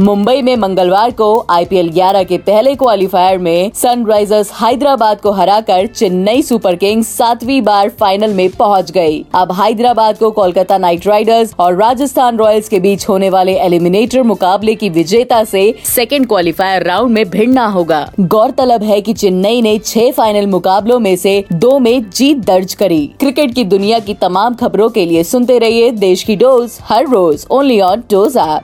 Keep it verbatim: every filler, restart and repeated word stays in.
मुंबई में मंगलवार को आईपीएल ग्यारह के पहले क्वालिफायर में सनराइजर्स हैदराबाद को हराकर चेन्नई सुपर किंग्स सातवीं बार फाइनल में पहुंच गई। अब हैदराबाद को कोलकाता नाइट राइडर्स और राजस्थान रॉयल्स के बीच होने वाले एलिमिनेटर मुकाबले की विजेता से सेकेंड क्वालिफायर राउंड में भिड़ना होगा। गौरतलब है कि चेन्नई ने छह फाइनल मुकाबलों में से दो में जीत दर्ज करी। क्रिकेट की दुनिया की तमाम खबरों के लिए सुनते रहिए देश की डोज हर रोज ओनली ऑन डोज ऐप।